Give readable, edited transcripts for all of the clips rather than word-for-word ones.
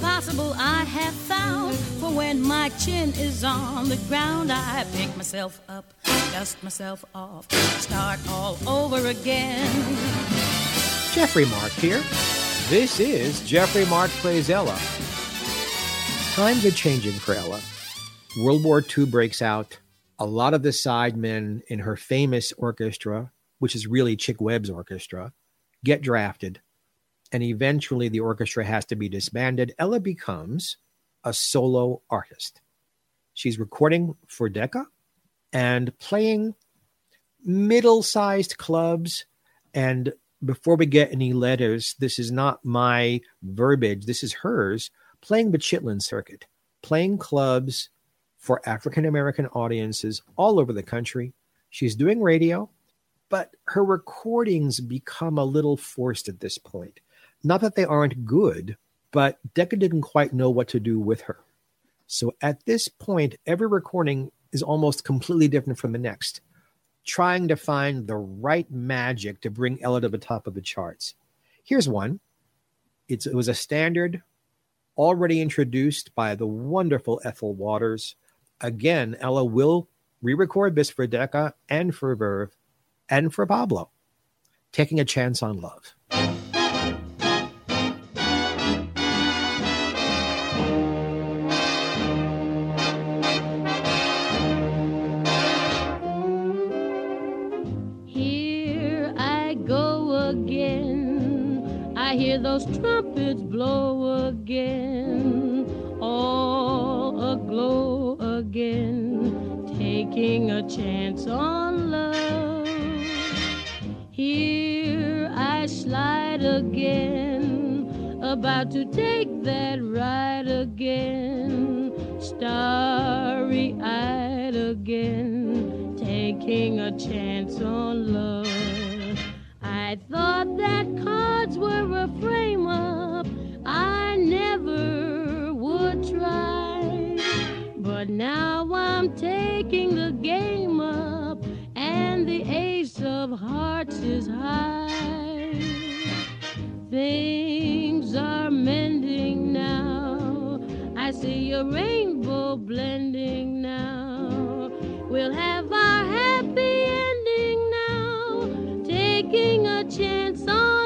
impossible I have found. For when my chin is on the ground, I pick myself up, dust myself off, start all over again. Jeffrey Mark here. This is Jeffrey Mark Plays Ella. Times are changing for Ella. World War II breaks out. A lot of the sidemen in her famous orchestra, which is really Chick Webb's orchestra, get drafted. And eventually the orchestra has to be disbanded. Ella becomes a solo artist. She's recording for Decca and playing middle-sized clubs. And before we get any letters, this is not my verbiage. This is hers, playing the Chitlin circuit, playing clubs for African-American audiences all over the country. She's doing radio, but her recordings become a little forced at this point. Not that they aren't good, but Decca didn't quite know what to do with her. So at this point, every recording is almost completely different from the next, trying to find the right magic to bring Ella to the top of the charts. Here's one. It was a standard already introduced by the wonderful Ethel Waters. Again, Ella will re-record this for Decca and for Verve and for Pablo, Taking a Chance on Love. Those trumpets blow again, all aglow again, taking a chance on love. Here I slide again, about to take that ride again, starry-eyed again, taking a chance on love. I thought that cards were a frame-up, I never would try, but now I'm taking the game up, and the ace of hearts is high. Things are mending now, I see a rainbow blending now, we'll have our happy ending now, taking a chance on love.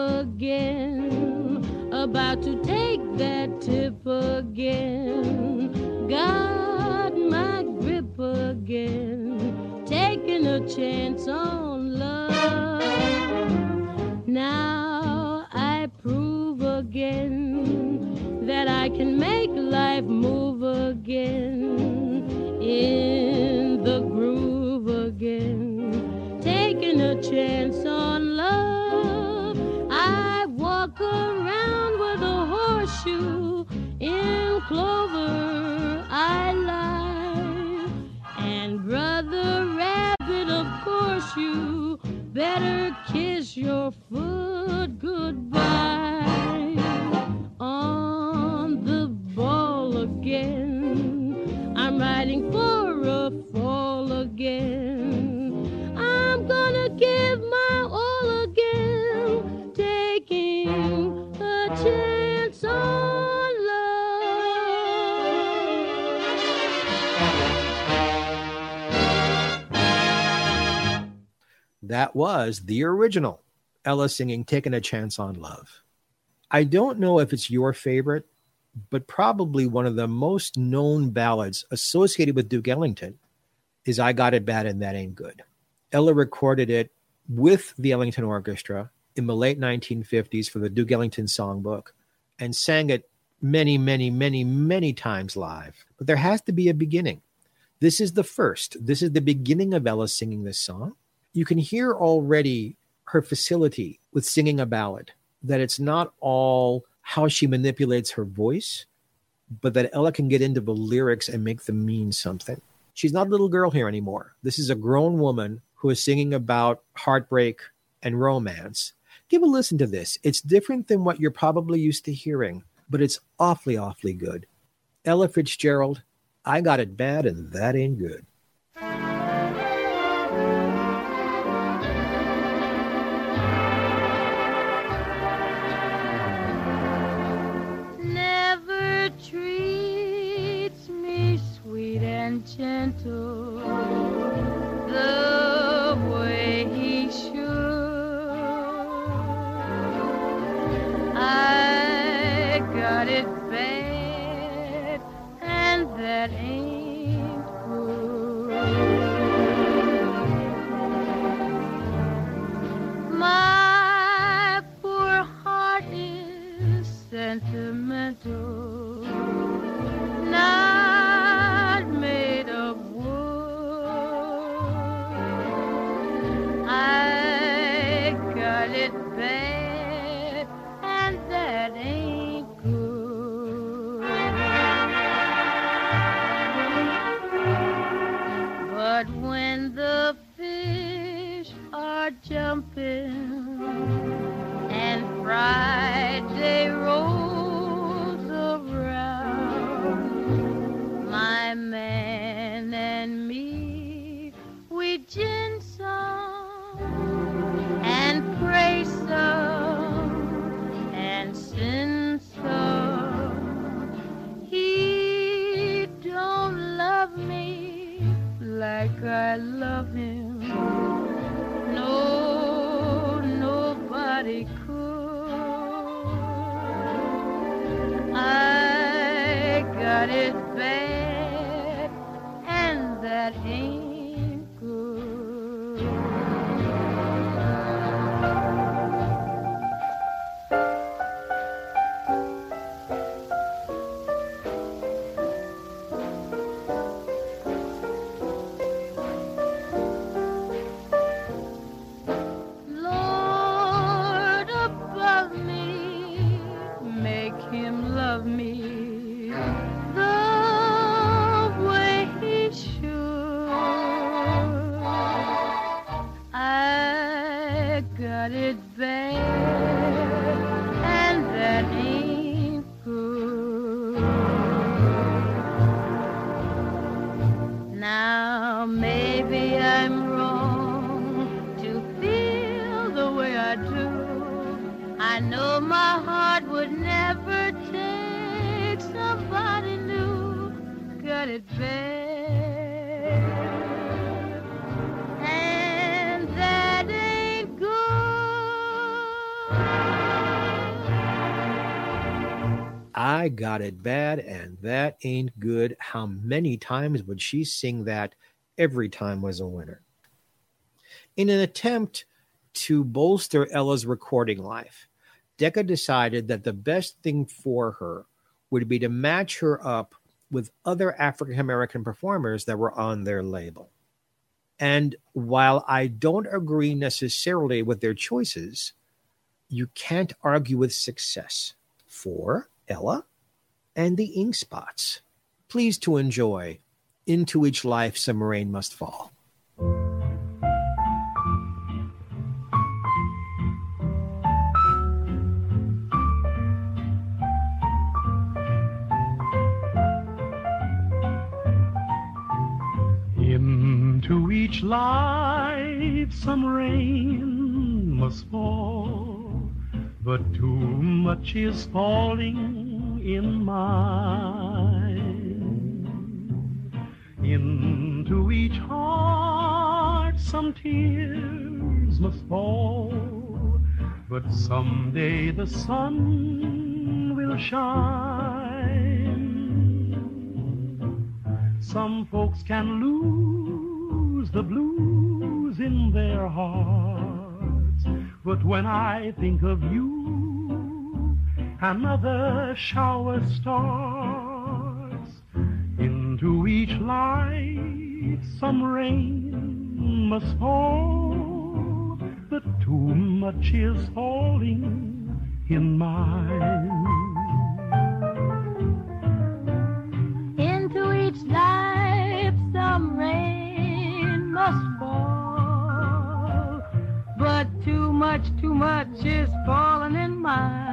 Again, about to take that tip again, got my grip again, taking a chance on love. Now I prove again that I can make life move again, in the groove again, taking a chance on love. Around with a horseshoe, in clover I lie, and brother rabbit, of course you better kiss your foot goodbye. On the ball again, I'm riding for a fall again, I'm gonna give my all again, taking a chance on love. That was the original Ella singing Taking a Chance on Love. I don't know if it's your favorite, but probably one of the most known ballads associated with Duke Ellington is I Got It Bad and That Ain't Good. Ella recorded it with the Ellington Orchestra in the late 1950s for the Duke Ellington Songbook, and sang it many, many, many, many times live. But there has to be a beginning. This is the first. This is the beginning of Ella singing this song. you can hear already her facility with singing a ballad, that it's not all how she manipulates her voice, but that Ella can get into the lyrics and make them mean something. She's not a little girl here anymore. This is a grown woman who is singing about heartbreak and romance. Give a listen to this. It's different than what you're probably used to hearing, but it's awfully, awfully good. Ella Fitzgerald, I Got It Bad and That Ain't Good. Gentle, the way he should. I got it bad, and that ain't good. My poor heart is sentimental. Now jumping and Friday rolls around, my man and me, we gin some and pray some and sin some. He don't love me like I love him. No, nobody could. I got it bad, and that ain't good. I got it bad and that ain't good. How many times would she sing that? Every time was a winner. In an attempt to bolster Ella's recording life, Decca decided that the best thing for her would be to match her up with other African-American performers that were on their label. And while I don't agree necessarily with their choices, you can't argue with success for Ella and the Ink Spots. Please to enjoy Into Each Life Some Rain Must Fall. Into each life some rain must fall, but too much is falling in mine. Into each heart some tears must fall, but someday the sun will shine. Some folks can lose the blues in their hearts, but when I think of you, another shower starts. Into each life some rain must fall, much is falling in mine. Into each life some rain must fall, but too much is falling in mine.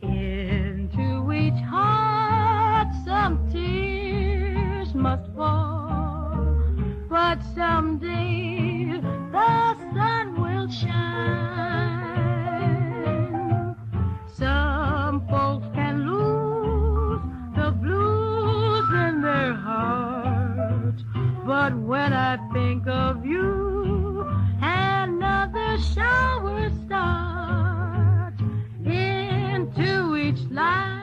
Into each heart some tears must fall, but someday the sun will shine. Some folks can lose the blues in their hearts, but when I think of you, shower start into each life.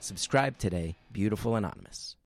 Subscribe today. Beautiful Anonymous.